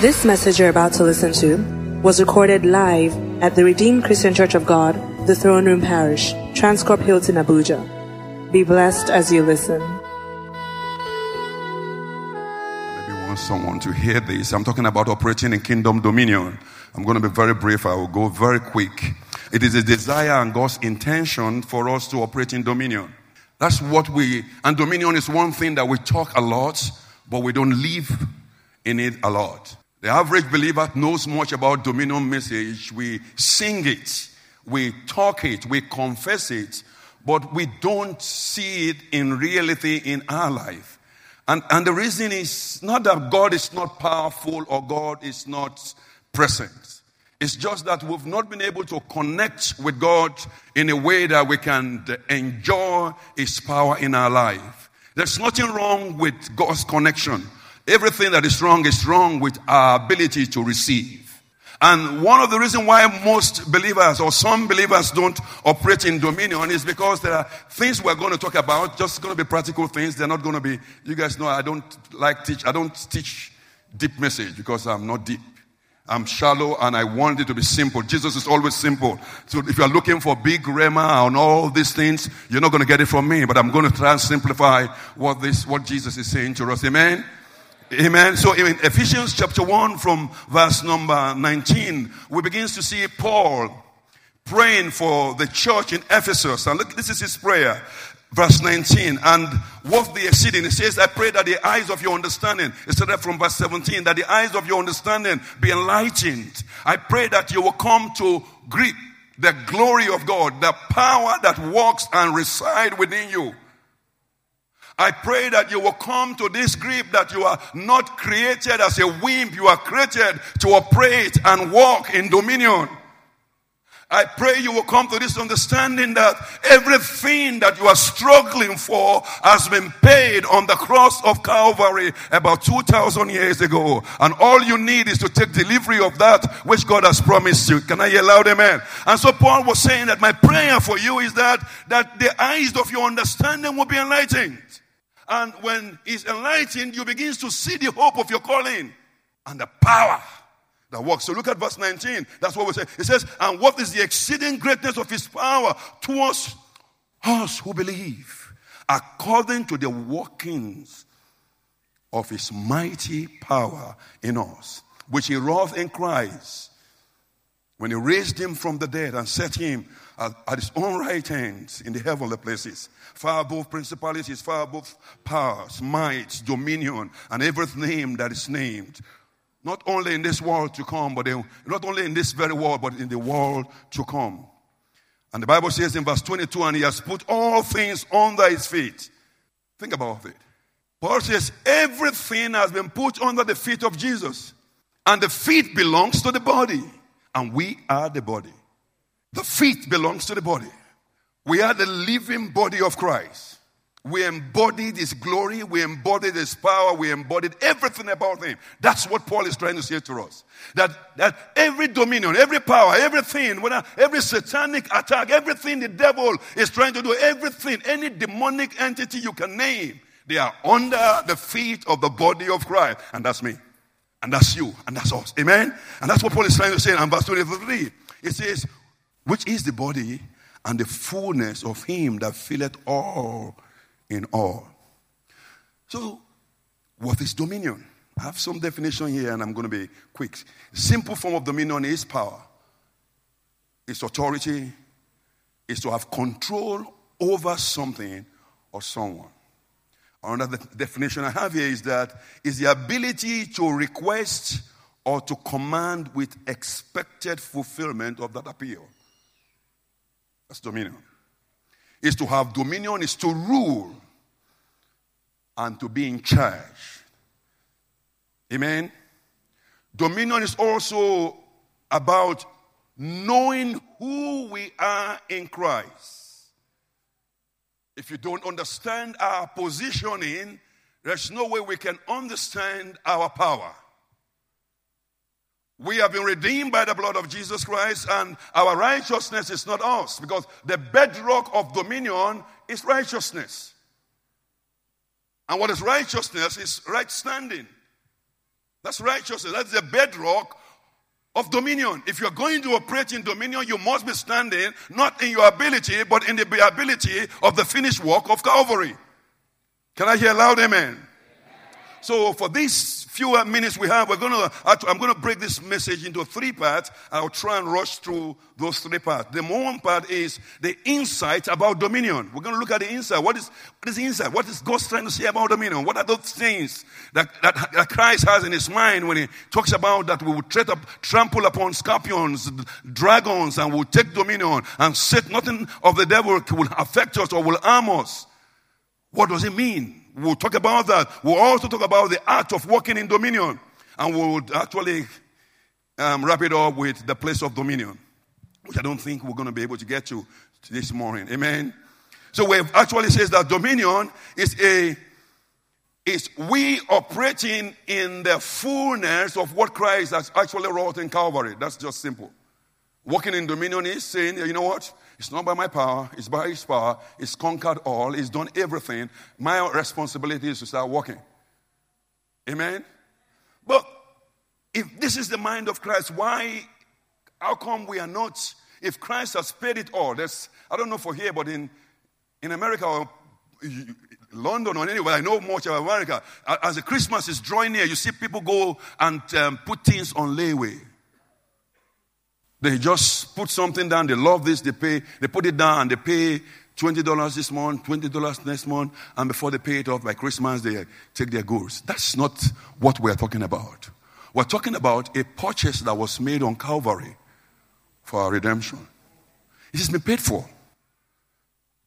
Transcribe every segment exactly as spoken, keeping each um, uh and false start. This message you're about to listen to was recorded live at the Redeemed Christian Church of God, The Throne Room Parish, Transcorp Hilton Abuja. Be blessed as you listen. Maybe want someone to hear this. I'm talking about operating in Kingdom Dominion. I'm going to be very brief. I will go very quick. It is a desire and God's intention for us to operate in dominion. That's what we, and dominion is one thing that we talk a lot, but we don't live in it a lot. The average believer knows much about dominion message. We sing it, we talk it, we confess it, but we don't see it in reality in our life. And, and the reason is not that God is not powerful or God is not present. It's just that we've not been able to connect with God in a way that we can enjoy His power in our life. There's nothing wrong with God's connection. Everything that is wrong is wrong with our ability to receive. And one of the reasons why most believers or some believers don't operate in dominion is because there are things we're going to talk about, just going to be practical things. They're not going to be, you guys know I don't like teach, I don't teach deep message because I'm not deep. I'm shallow and I want it to be simple. Jesus is always simple. So if you're looking for big rhema and all these things, you're not going to get it from me. But I'm going to try and simplify what this, what Jesus is saying to us. Amen? Amen. So in Ephesians chapter one from verse number nineteen, we begin to see Paul praying for the church in Ephesus. And look, this is his prayer. Verse nineteen, and worth the exceeding. It says, I pray that the eyes of your understanding, it started from verse seventeen, that the eyes of your understanding be enlightened. I pray that you will come to grip the glory of God, the power that works and resides within you. I pray that you will come to this grip that you are not created as a wimp. You are created to operate and walk in dominion. I pray you will come to this understanding that everything that you are struggling for has been paid on the cross of Calvary about two thousand years ago. And all you need is to take delivery of that which God has promised you. Can I hear loud amen? And so Paul was saying that my prayer for you is that, that the eyes of your understanding will be enlightened. And when it's enlightened, you begin to see the hope of your calling and the power that works. So look at verse nineteen. That's what we say. It says, and what is the exceeding greatness of His power towards us who believe, according to the workings of His mighty power in us, which He wrought in Christ when He raised Him from the dead and set Him at, at His own right hand in the heavenly places, far above principalities, far above powers, might, dominion, and every name that is named. Not only in this world to come, but in, not only in this very world, but in the world to come. And the Bible says in verse twenty-two, and He has put all things under His feet. Think about it. Paul says everything has been put under the feet of Jesus. And the feet belongs to the body. And we are the body. The feet belongs to the body. We are the living body of Christ. We embodied His glory, we embodied His power, we embodied everything about Him. That's what Paul is trying to say to us. That, that every dominion, every power, everything, whether every satanic attack, everything the devil is trying to do, everything, any demonic entity you can name, they are under the feet of the body of Christ. And that's me. And that's you. And that's us. Amen? And that's what Paul is trying to say in verse twenty-three. It says, which is the body and the fullness of Him that filleth all in all. So, what is dominion? I have some definition here and I'm going to be quick. Simple form of dominion is power. It's authority. It's to have control over something or someone. Another definition I have here is that it's the ability to request or to command with expected fulfillment of that appeal. That's dominion. Is to have dominion, is to rule and to be in charge. Amen? Dominion is also about knowing who we are in Christ. If you don't understand our positioning, there's no way we can understand our power. We have been redeemed by the blood of Jesus Christ, and our righteousness is not us, because the bedrock of dominion is righteousness. And what is righteousness is right standing. That's righteousness. That's the bedrock of dominion. If you're going to operate in dominion, you must be standing not in your ability, but in the ability of the finished work of Calvary. Can I hear loud amen? Amen. So for these few minutes we have, we're going to, I'm going to break this message into three parts. I'll try and rush through those three parts. The one part is the insight about dominion. We're going to look at the insight. What is, what is insight? What is God trying to say about dominion? What are those things that, that, that Christ has in his mind when he talks about that we would up, trample upon scorpions, dragons, and we'll take dominion and set nothing of the devil will affect us or will harm us. What does it mean? We'll talk about that. We'll also talk about the art of walking in dominion. And we'll actually um, wrap it up with the place of dominion, which I don't think we're going to be able to get to this morning. Amen? So we actually says that dominion is a is we operating in the fullness of what Christ has actually wrought in Calvary. That's just simple. Walking in dominion is saying, you know what? It's not by my power. It's by his power. It's conquered all. It's done everything. My responsibility is to start walking. Amen? But if this is the mind of Christ, why, how come we are not, if Christ has paid it all, that's, I don't know for here, but in, in America or London or anywhere, I know much of America, as the Christmas is drawing near, you see people go and um, put things on layaway. They just put something down. They love this. They pay. They put it down. They pay twenty dollars this month, twenty dollars next month. And before they pay it off by Christmas, they take their goods. That's not what we're talking about. We're talking about a purchase that was made on Calvary for our redemption. It has been paid for.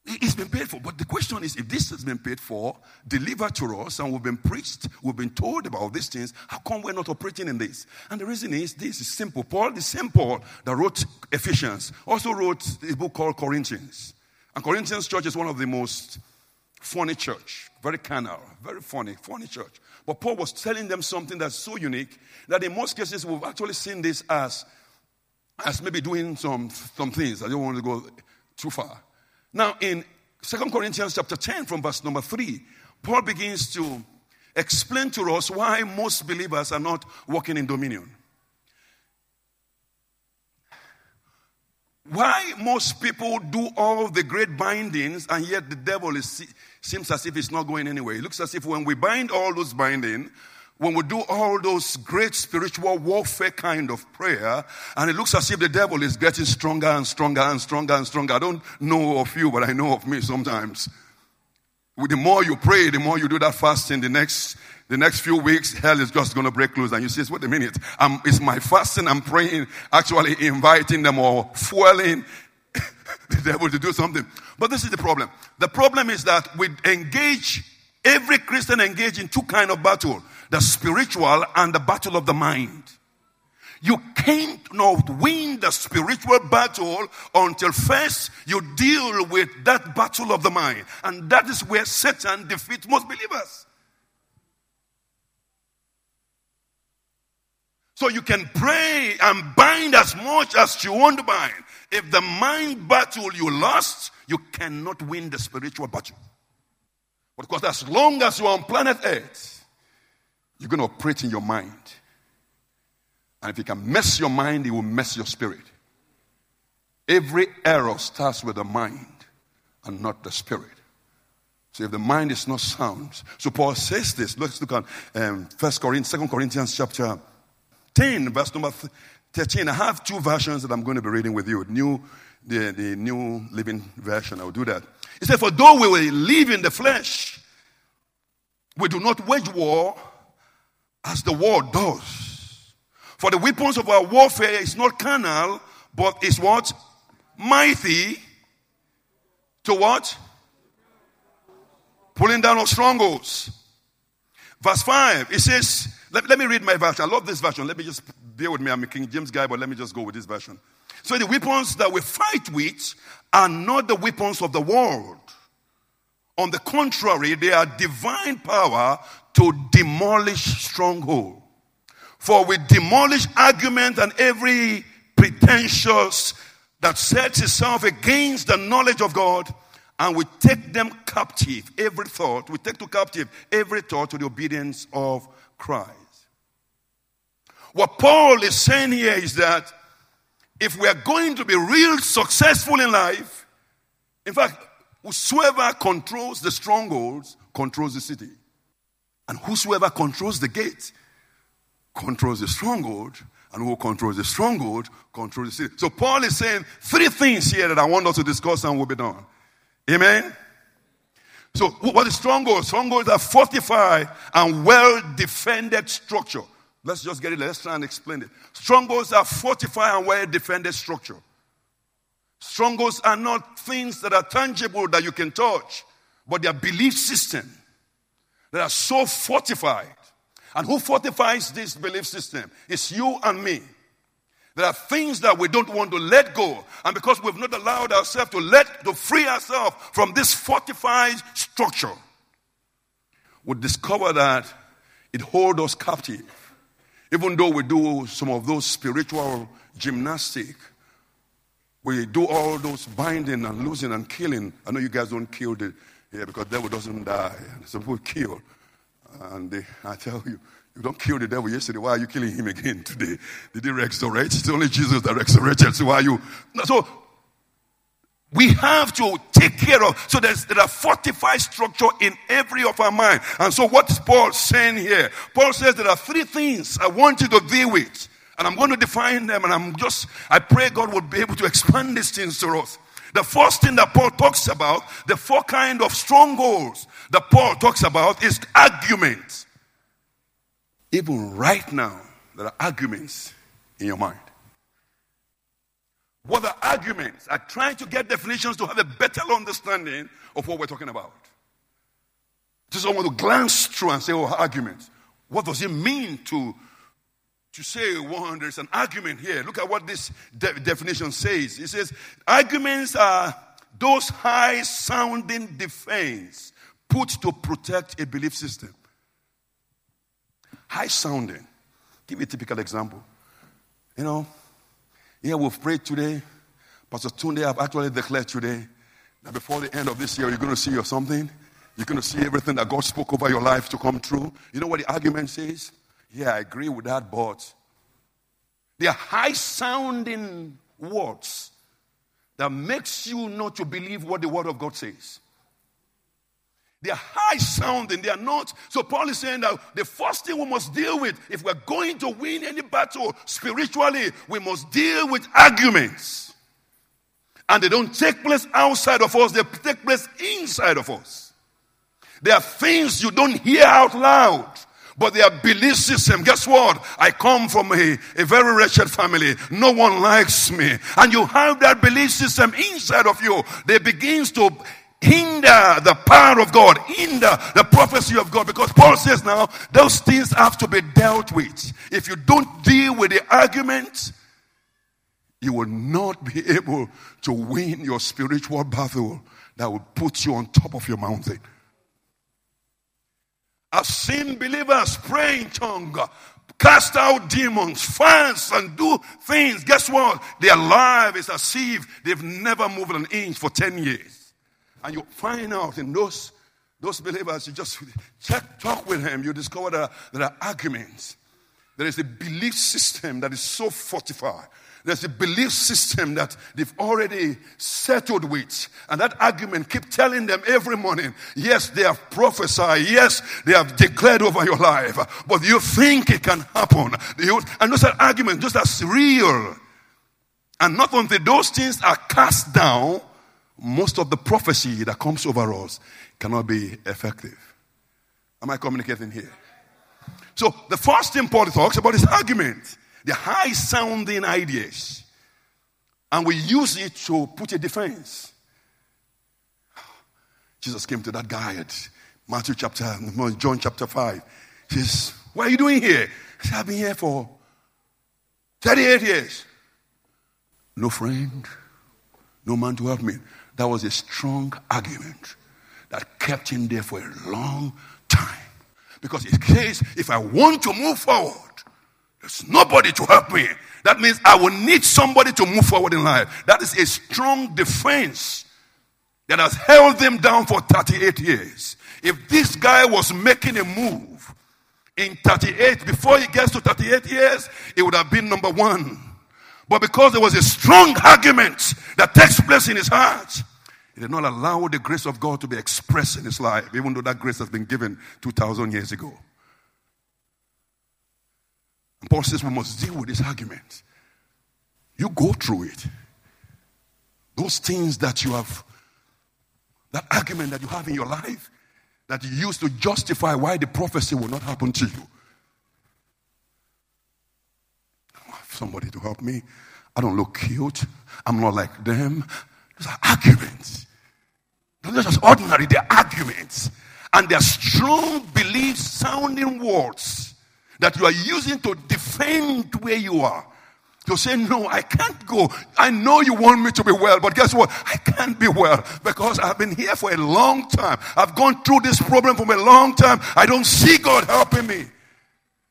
It's been paid for. But the question is, if this has been paid for, delivered to us, and we've been preached, we've been told about these things, how come we're not operating in this? And the reason is, this is simple. Paul, the same Paul that wrote Ephesians, also wrote a book called Corinthians. And Corinthians church is one of the most funny church, very carnal, very funny, funny church. But Paul was telling them something that's so unique that in most cases we've actually seen this as, as maybe doing some, some things. I don't want to go too far. Now, in Second Corinthians chapter ten, from verse number three, Paul begins to explain to us why most believers are not walking in dominion. Why most people do all the great bindings, and yet the devil is, seems as if it's not going anywhere. It looks as if when we bind all those bindings, when we do all those great spiritual warfare kind of prayer, and it looks as if the devil is getting stronger and stronger and stronger and stronger. I don't know of you, but I know of me sometimes. The more you pray, the more you do that fasting, the next the next few weeks, hell is just going to break loose. And you say, wait a minute, I'm, it's my fasting, I'm praying, actually inviting them or fueling the devil to do something. But this is the problem. The problem is that we engage, every Christian engage in two kind of battle. The spiritual and the battle of the mind. You cannot win the spiritual battle until first you deal with that battle of the mind. And that is where Satan defeats most believers. So you can pray and bind as much as you want to bind. If the mind battle you lost, you cannot win the spiritual battle. Because as long as you are on planet Earth, you're going to operate in your mind. And if you can mess your mind, it will mess your spirit. Every error starts with the mind and not the spirit. So if the mind is not sound. So Paul says this. Let's look at um, First Corinthians, Second Corinthians chapter ten, verse number thirteen. I have two versions that I'm going to be reading with you. New, the, the New Living Version. I will do that. It says, for though we will live in the flesh, we do not wage war as the world does. For the weapons of our warfare is not carnal, but is what? Mighty to what? Pulling down of strongholds. Verse five, it says, let, let me read my version. I love this version. Let me just bear with me. I'm a King James guy, but let me just go with this version. So the weapons that we fight with are not the weapons of the world. On the contrary, they are divine power to demolish stronghold. For we demolish argument and every pretensions that sets itself against the knowledge of God, and we take them captive, every thought. We take to captive every thought to the obedience of Christ. What Paul is saying here is that if we are going to be real successful in life, in fact, whosoever controls the strongholds controls the city. And whosoever controls the gate controls the stronghold. And who controls the stronghold controls the city. So Paul is saying three things here that I want us to discuss and we'll be done. Amen? So what is stronghold? Strongholds are fortified and well-defended structure. Let's just get it. Let's try and explain it. Strongholds are fortified and well-defended structure. Strongholds are not things that are tangible that you can touch, but they are belief system that are so fortified. And who fortifies this belief system? It's you and me. There are things that we don't want to let go. And because we've not allowed ourselves to let, to free ourselves from this fortified structure, we discover that it holds us captive. Even though we do some of those spiritual gymnastics, we do all those binding and losing and killing. I know you guys don't kill the, yeah, because the devil doesn't die. Some people kill. And they, I tell you, you don't kill the devil yesterday. Why are you killing him again today? Did he resurrect? It's only Jesus that resurrected. So why are you? So we have to take care of. So there's, there are fortified structure in every of our mind. And so what is Paul saying here? Paul says there are three things I want you to deal with. And I'm going to define them. And I'm just, I pray God will be able to expand these things to us. The first thing that Paul talks about, the four kind of strongholds that Paul talks about is arguments. Even right now, there are arguments in your mind. What are arguments? I try to get definitions to have a better understanding of what we're talking about. Just I want to glance through and say, oh, arguments. What does it mean to, to say one, there's an argument here? Look at what this de- definition says. It says, arguments are those high-sounding defense put to protect a belief system. High-sounding. Give me a typical example. You know, yeah, we've prayed today. Pastor Tunde, I've actually declared today that before the end of this year, you're going to see or something. You're going to see everything that God spoke over your life to come true. You know what the argument says? Yeah, I agree with that, but they are high-sounding words that makes you not to believe what the Word of God says. They are high-sounding. They are not. So Paul is saying that the first thing we must deal with, if we're going to win any battle spiritually, we must deal with arguments. And they don't take place outside of us. They take place inside of us. There are things you don't hear out loud, but they are belief system. Guess what? I come from a, a very wretched family. No one likes me. And you have that belief system inside of you. They begins to hinder the power of God, hinder the prophecy of God. Because Paul says now, those things have to be dealt with. If you don't deal with the argument, you will not be able to win your spiritual battle that will put you on top of your mountain. I've seen believers pray in tongues, cast out demons, fast and do things. Guess what? Their life is as if they've never moved an inch for ten years. And you find out in those, those believers, you just check, talk with them, you discover that there are arguments. There is a belief system that is so fortified. There's a belief system that they've already settled with. And that argument keep telling them every morning, yes, they have prophesied. Yes, they have declared over your life. But you think it can happen. And those are arguments, those are real. And not only those things are cast down, most of the prophecy that comes over us cannot be effective. Am I communicating here? So the first thing Paul talks about is argument. The high-sounding ideas. And we use it to put a defense. Jesus came to that guy at Matthew chapter, John chapter five. He says, what are you doing here? He said, I've been here for thirty-eight years. No friend, no man to help me. That was a strong argument that kept him there for a long time. Because it says, if I want to move forward, there's nobody to help me. That means I will need somebody to move forward in life. That is a strong defense that has held them down for thirty-eight years. If this guy was making a move, in thirty-eight, before he gets to thirty-eight years, he would have been number one. But because there was a strong argument that takes place in his heart, he did not allow the grace of God to be expressed in his life, even though that grace has been given two thousand years ago. And Paul says we must deal with this argument. You go through it. Those things that you have, that argument that you have in your life, that you use to justify why the prophecy will not happen to you. I don't have somebody to help me. I don't look cute. I'm not like them. Those are arguments. They're not just ordinary, they're arguments. And they're strong beliefs, sounding words that you are using to defend where you are. To say, no, I can't go. I know you want me to be well, but guess what? I can't be well because I've been here for a long time. I've gone through this problem for a long time. I don't see God helping me.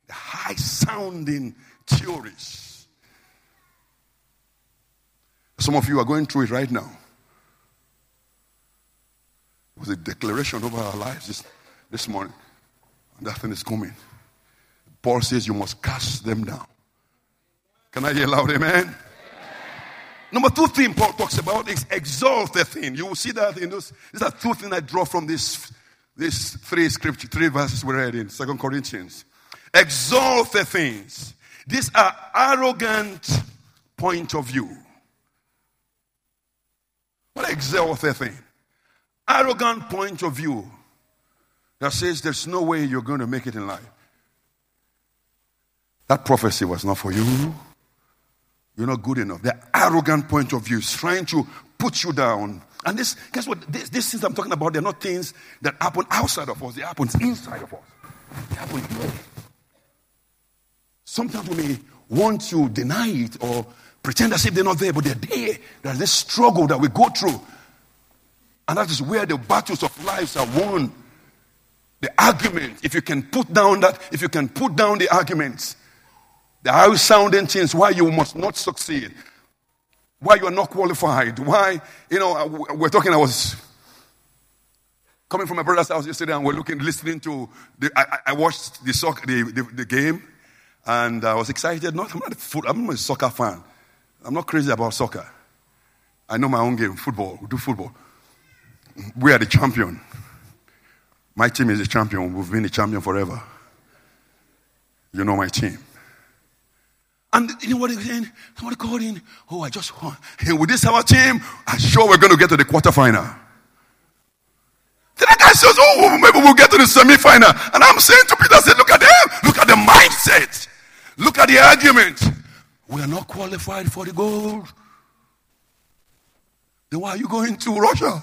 The high-sounding theories. Some of you are going through it right now. It was a declaration over our lives this, this morning. And that thing is coming. Paul says you must cast them down. Can I hear loud, amen? Amen? Number two thing Paul talks about is exalt the thing. You will see that in those. These are two things I draw from this, this three scripture, three verses we read in Second Corinthians. Exalt the things. These are arrogant point of view. What exalt the thing? Arrogant point of view that says there's no way you're going to make it in life. That prophecy was not for you. You're not good enough. The arrogant point of view is trying to put you down. And this, guess what? These things I'm talking about, they're not things that happen outside of us. They happen inside of us. They happen here. Sometimes we may want to deny it or pretend as if they're not there, but they're there. There's this struggle that we go through. And that is where the battles of lives are won. The argument, if you can put down that, if you can put down the arguments, the high-sounding things, why you must not succeed, why you are not qualified, why, you know, we're talking, I was coming from my brother's house yesterday and we're looking, listening to, the, I, I watched the, soccer, the, the the game and I was excited. Not, I'm not a foot, I'm not a soccer fan. I'm not crazy about soccer. I know my own game, football, we do football. We are the champion. My team is the champion. We've been the champion forever. You know my team. And you know what he's saying? Somebody called in. Oh, I just won. Hey, with this our team, I'm sure we're going to get to the quarterfinal. Then that guy says, oh, maybe we'll get to the semifinal. And I'm saying to Peter, I said, look at them. Look at the mindset. Look at the argument. We are not qualified for the gold. Then why are you going to Russia?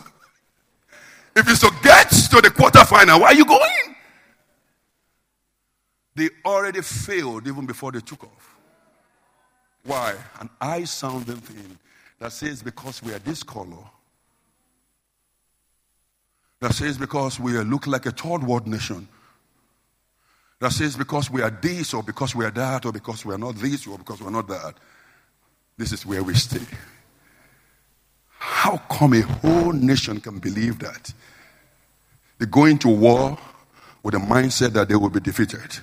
If it's to get to the quarterfinal, why are you going? They already failed even before they took off. Why? An eye-sounding thing that says because we are this color, that says because we look like a third world nation, that says because we are this or because we are that or because we are not this or because we are not that, this is where we stay. How come a whole nation can believe that? They go into war with a mindset that they will be defeated. It's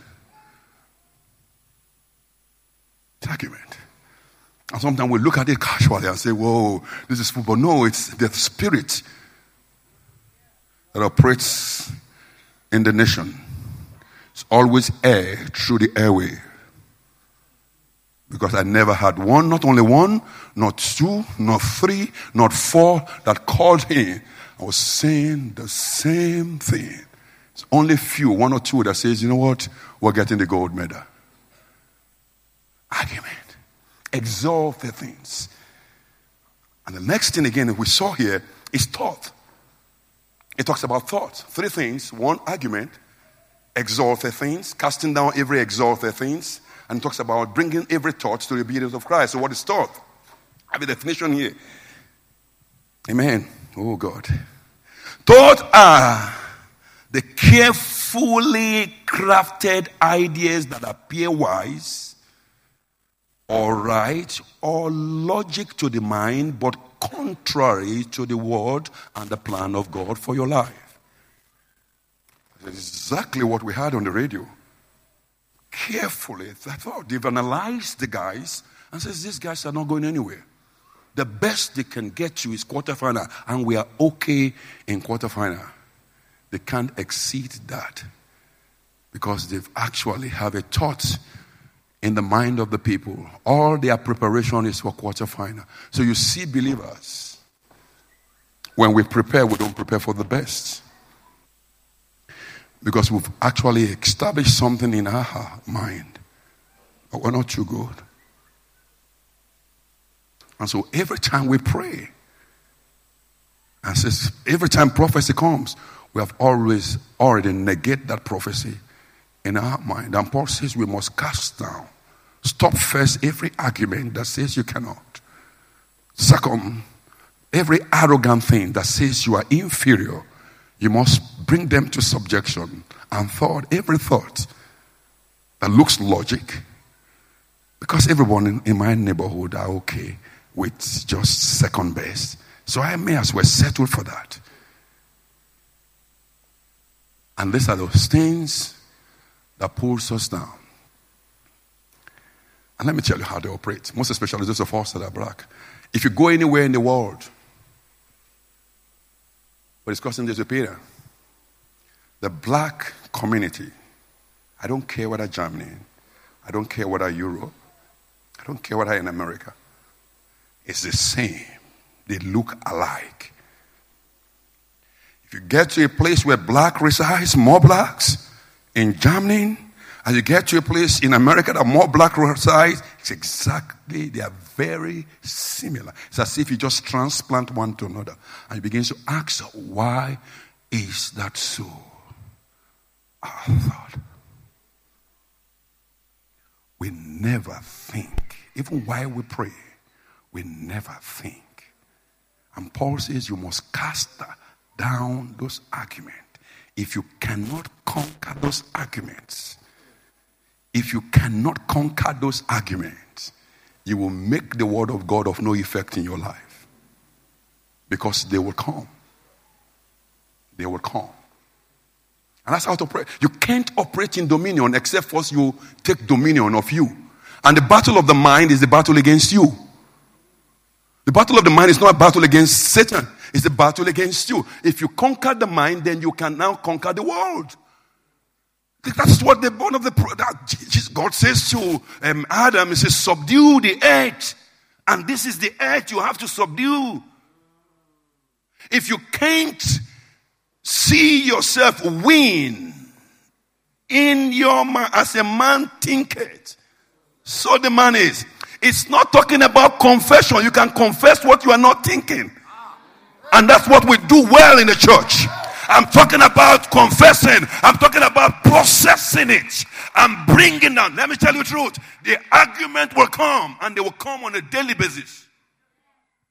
argument. And sometimes we look at it casually and say, whoa, this is football. No, it's the spirit that operates in the nation. It's always air through the airway. Because I never had one, not only one, not two, not three, not four that called in. I was saying the same thing. It's only few, one or two that says, you know what, we're getting the gold medal. Argument. Exalt the things. And the next thing again that we saw here is thought. It talks about thought. Three things. One, argument. Exalt the things. Casting down every exalt the things. And talks about bringing every thought to the obedience of Christ. So what is thought? I have a definition here. Amen. Oh, God. Thoughts are the carefully crafted ideas that appear wise or right or logic to the mind but contrary to the word and the plan of God for your life. That's exactly what we had on the radio. carefully, thought, they've analyzed the guys and says, these guys are not going anywhere. The best they can get you is quarterfinal, and we are okay in quarterfinal. They can't exceed that because they've actually have a thought in the mind of the people. All their preparation is for quarterfinal. So you see believers, when we prepare, we don't prepare for the best. Because we've actually established something in our mind. But we're not too good. And so every time we pray, and says every time prophecy comes, we have always already negated that prophecy in our mind. And Paul says we must cast down. Stop first every argument that says you cannot. Second, every arrogant thing that says you are inferior, you must bring them to subjection. And third, every thought that looks logic, because everyone in, in my neighborhood are okay with just second best. So I may as well settle for that. And these are those things that pulls us down. And let me tell you how they operate, most especially those of us that are black. If you go anywhere in the world, but it's causing disappearance, the black community, I don't care whether Germany, I don't care whether Europe, I don't care whether in America, it's the same. They look alike. If you get to a place where black resides, more blacks in Germany, as you get to a place in America that more black resides, it's exactly, they are very similar. It's as if you just transplant one to another. And you begin to ask, why is that so? Our thought. We never think. Even while we pray, we never think. And Paul says you must cast down those arguments. If you cannot conquer those arguments, if you cannot conquer those arguments, you will make the word of God of no effect in your life. Because they will come. They will come. And that's how to pray. You can't operate in dominion except first you take dominion of you. And the battle of the mind is the battle against you. The battle of the mind is not a battle against Satan. It's a battle against you. If you conquer the mind, then you can now conquer the world. That's what the born of the that God says to um, Adam. He says, "Subdue the earth," and this is the earth you have to subdue. If you can't see yourself win in your man, as a man thinketh, so the man is. It's not talking about confession. You can confess what you are not thinking, and that's what we do well in the church. I'm talking about confessing. I'm talking about processing it and bringing down. Let me tell you the truth. The argument will come, and they will come on a daily basis.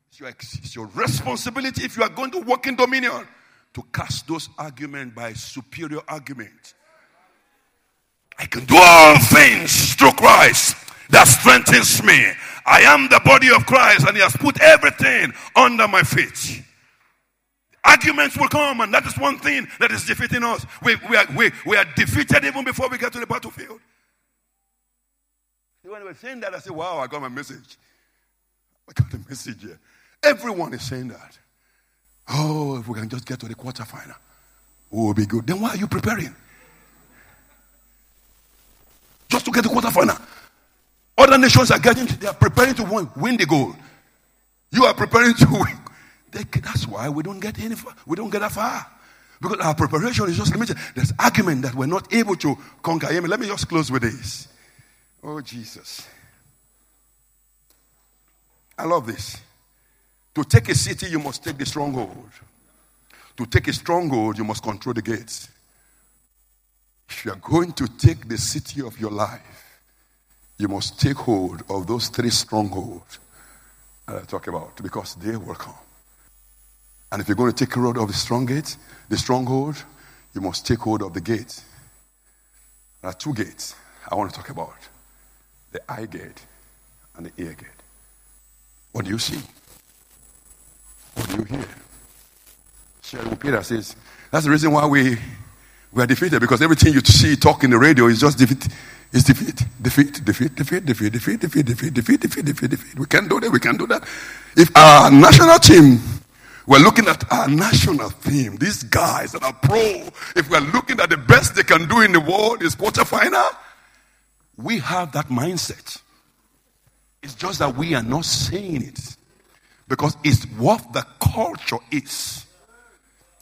It's your, it's your responsibility, if you are going to walk in dominion, to cast those arguments by superior argument. I can do all things through Christ that strengthens me. I am the body of Christ, and He has put everything under my feet. Arguments will come, and that is one thing that is defeating us. We, we, are, we, we are defeated even before we get to the battlefield. When we were saying that, I said, wow, I got my message. I got the message here. Everyone is saying that. Oh, if we can just get to the quarterfinal, we'll be good. Then why are you preparing? Just to get the quarterfinal. Other nations are getting, they are preparing to win, win the gold. You are preparing to win. They, that's why we don't get any we don't get that far, because our preparation is just limited. There's argument that we're not able to conquer. I mean, let me just close with this. Oh Jesus, I love this. To take a city, you must take the stronghold. To take a stronghold, you must control the gates. If you are going to take the city of your life, you must take hold of those three strongholds that I talk about, because they will come. And if you're going to take hold of the strong gate, the stronghold, you must take hold of the gate. There are two gates I want to talk about. The eye gate and the ear gate. What do you see? What do you hear? Sharon Peter says, that's the reason why we We are defeated because everything you see, talk in the radio is just defeat. It's defeat, defeat, defeat, defeat, defeat, defeat, defeat, defeat, defeat, defeat, defeat, defeat. We can't do that. We can't do that. If our national team, we're looking at our national team, these guys that are pro, if we're looking at the best they can do in the world is quarterfinal, we have that mindset. It's just that we are not saying it because it's what the culture is.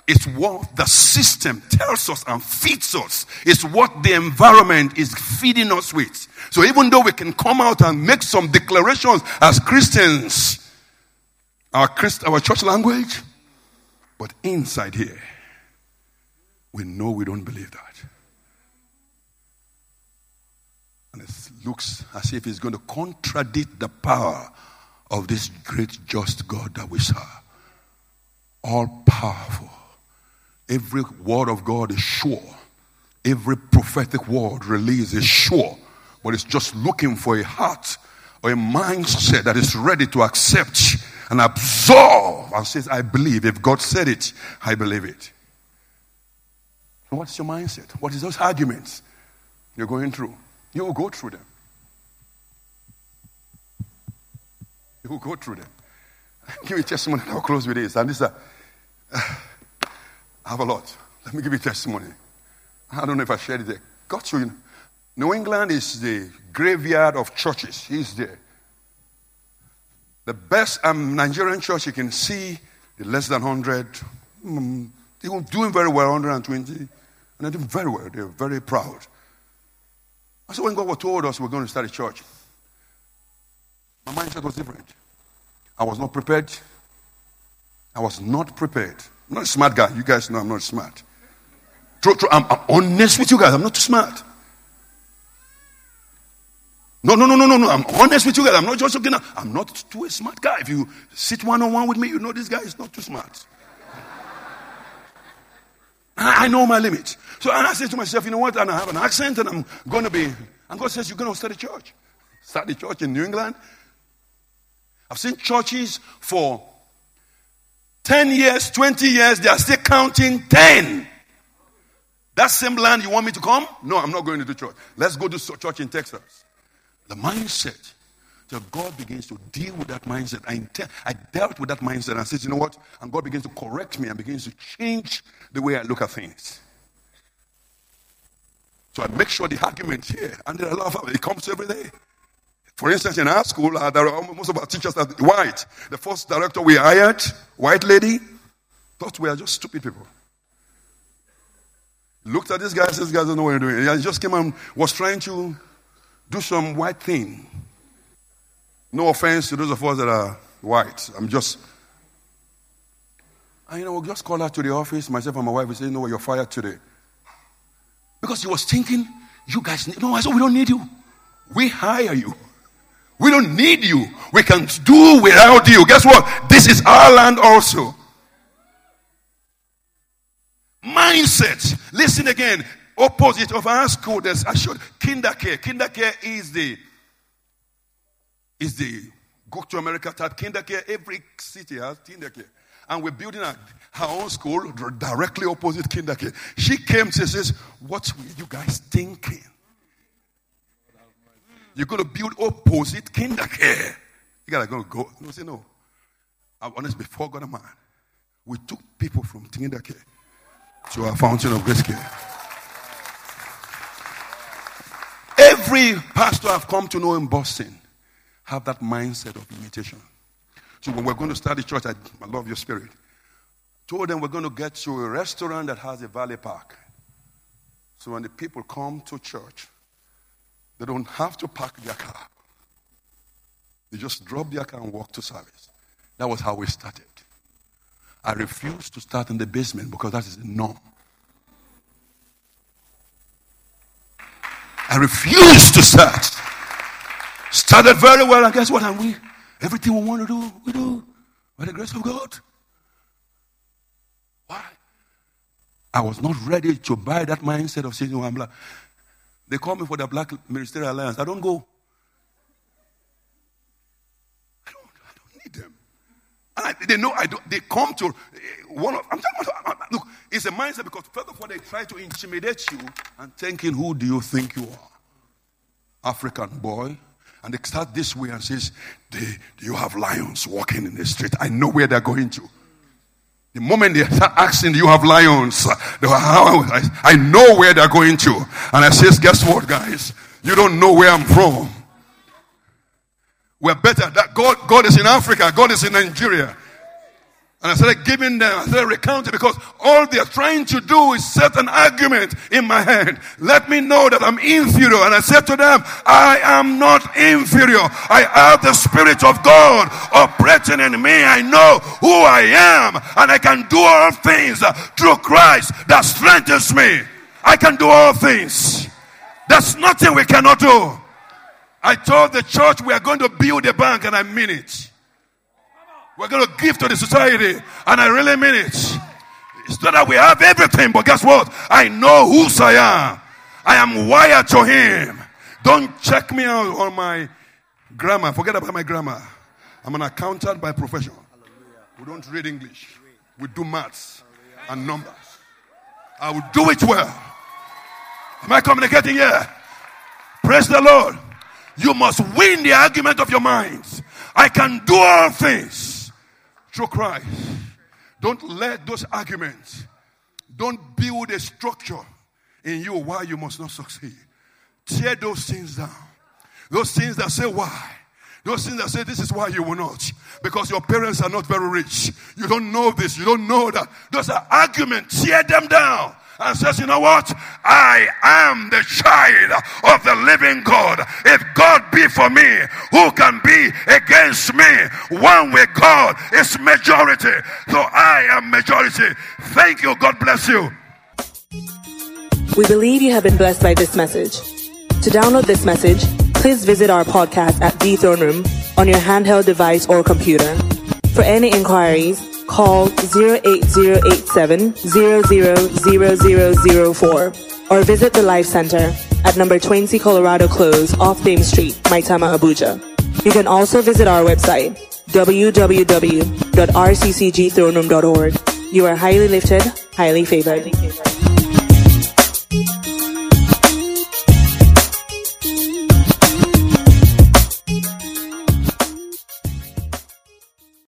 It's what the system tells us and feeds us. It's what the environment is feeding us with. So even though we can come out and make some declarations as Christians, our Christ, our church language, but inside here, we know we don't believe that. And it looks as if it's going to contradict the power of this great just God that we serve. All powerful. Every word of God is sure. Every prophetic word released is sure. But it's just looking for a heart or a mindset that is ready to accept and absorb and says, I believe. If God said it, I believe it. And what's your mindset? What is those arguments you're going through? You will go through them. You will go through them. Give me a testimony and I'll close with this. And this is a, uh, I have a lot. Let me give you testimony. I don't know if I shared it there. Got you. New England is the graveyard of churches. He's there. The best um, Nigerian church you can see, the less than one hundred. Mm, they were doing very well, one hundred twenty. And they're doing very well. They're very proud. And so when God told us we're going to start a church, my mindset was different. I was not prepared. I was not prepared. I'm not a smart guy. You guys know I'm not smart. True, true, I'm, I'm honest with you guys. I'm not too smart. No, no, no, no, no, no. I'm honest with you guys. I'm not just looking at, I'm not too a smart guy. If you sit one-on-one with me, you know this guy is not too smart. I, I know my limits. So and I said to myself, you know what? And I have an accent and I'm going to be, and God says, you're going to start a church. Start a church in New England. I've seen churches for ten years, twenty years, they are still counting ten. That same land, you want me to come? No, I'm not going to do church. Let's go to church in Texas. The mindset. So God begins to deal with that mindset. I, inter- I dealt with that mindset and I said, you know what? And God begins to correct me and begins to change the way I look at things. So I make sure the argument here, and there are a lot of it comes every day. For instance, in our school, uh, there are most of our teachers are white. The first director we hired, white lady, thought we are just stupid people. Looked at this guy, says, this guy doesn't know what you're doing. He just came and was trying to do some white thing. No offense to those of us that are white. I'm just... And you know, we'll just call her to the office, myself and my wife, we say, no, you're fired today. Because he was thinking, you guys, need, no, I said, we don't need you. We hire you. We don't need you. We can do without you. Guess what? This is our land also. Mindset. Listen again. Opposite of our school, there's actually Kinder Care. Kinder Care is the is the go to America type. Kinder Care. Every city has Kinder Care. And we're building a, her own school directly opposite Kinder Care. She came and says, what were you guys thinking? You're going to build opposite Kinder Care. You guys are going to go. No, say no. I'm honest before God, man. We took people from Kinder Care to our Fountain of Grace Care. Every pastor I've come to know in Boston have that mindset of imitation. So when we're going to start the church, I, I love your spirit. Told them we're going to get to a restaurant that has a valley park. So when the people come to church, they don't have to park their car. They just drop their car and walk to service. That was how we started. I refused to start in the basement because that is the norm. I refused to start. Started very well, and guess what? And we, everything we want to do, we do. By the grace of God. Why? I was not ready to buy that mindset of saying, no, I'm like, they call me for the Black Ministerial Alliance. I don't go. I don't, I don't need them. And they know I don't. They come to one of. I'm talking about. Look, it's a mindset because first of all they try to intimidate you and thinking, who do you think you are, African boy? And they start this way and says, do you have lions walking in the street? I know where they're going to. The moment they start asking, do you have lions? They were, I know where they're going to. And I says, guess what, guys? You don't know where I'm from. We're better. That God, God is in Africa. God is in Nigeria. And I started giving them, I started recounting because all they're trying to do is set an argument in my hand. Let me know that I'm inferior. And I said to them, I am not inferior. I have the Spirit of God operating in me. I know who I am. And I can do all things through Christ that strengthens me. I can do all things. There's nothing we cannot do. I told the church we are going to build a bank, and I mean it. We're going to give to the society. And I really mean it. It's not that we have everything, but guess what? I know whose I am. I am wired to Him. Don't check me out on my grammar. Forget about my grammar. I'm an accountant by profession. We don't read English. We do maths and numbers. I will do it well. Am I communicating here? Praise the Lord. You must win the argument of your minds. I can do all things through Christ. Don't let those arguments, don't build a structure in you why you must not succeed. Tear those things down. Those things that say why. Those things that say this is why you will not. Because your parents are not very rich. You don't know this. You don't know that. Those are arguments. Tear them down. And says, you know what? I am the child of the living God. If God be for me, who can be against me? One with God is majority. So I am majority. Thank you. God bless you. We believe you have been blessed by this message. To download this message, please visit our podcast at The Throne Room on your handheld device or computer. For any inquiries, call zero eight zero eight seven zero zero zero zero zero four or visit the Life Center at number twenty Colorado Close off Dame Street, Maitama, Abuja. You can also visit our website, w w w dot r c c g throne room dot org. You are highly lifted, highly favored.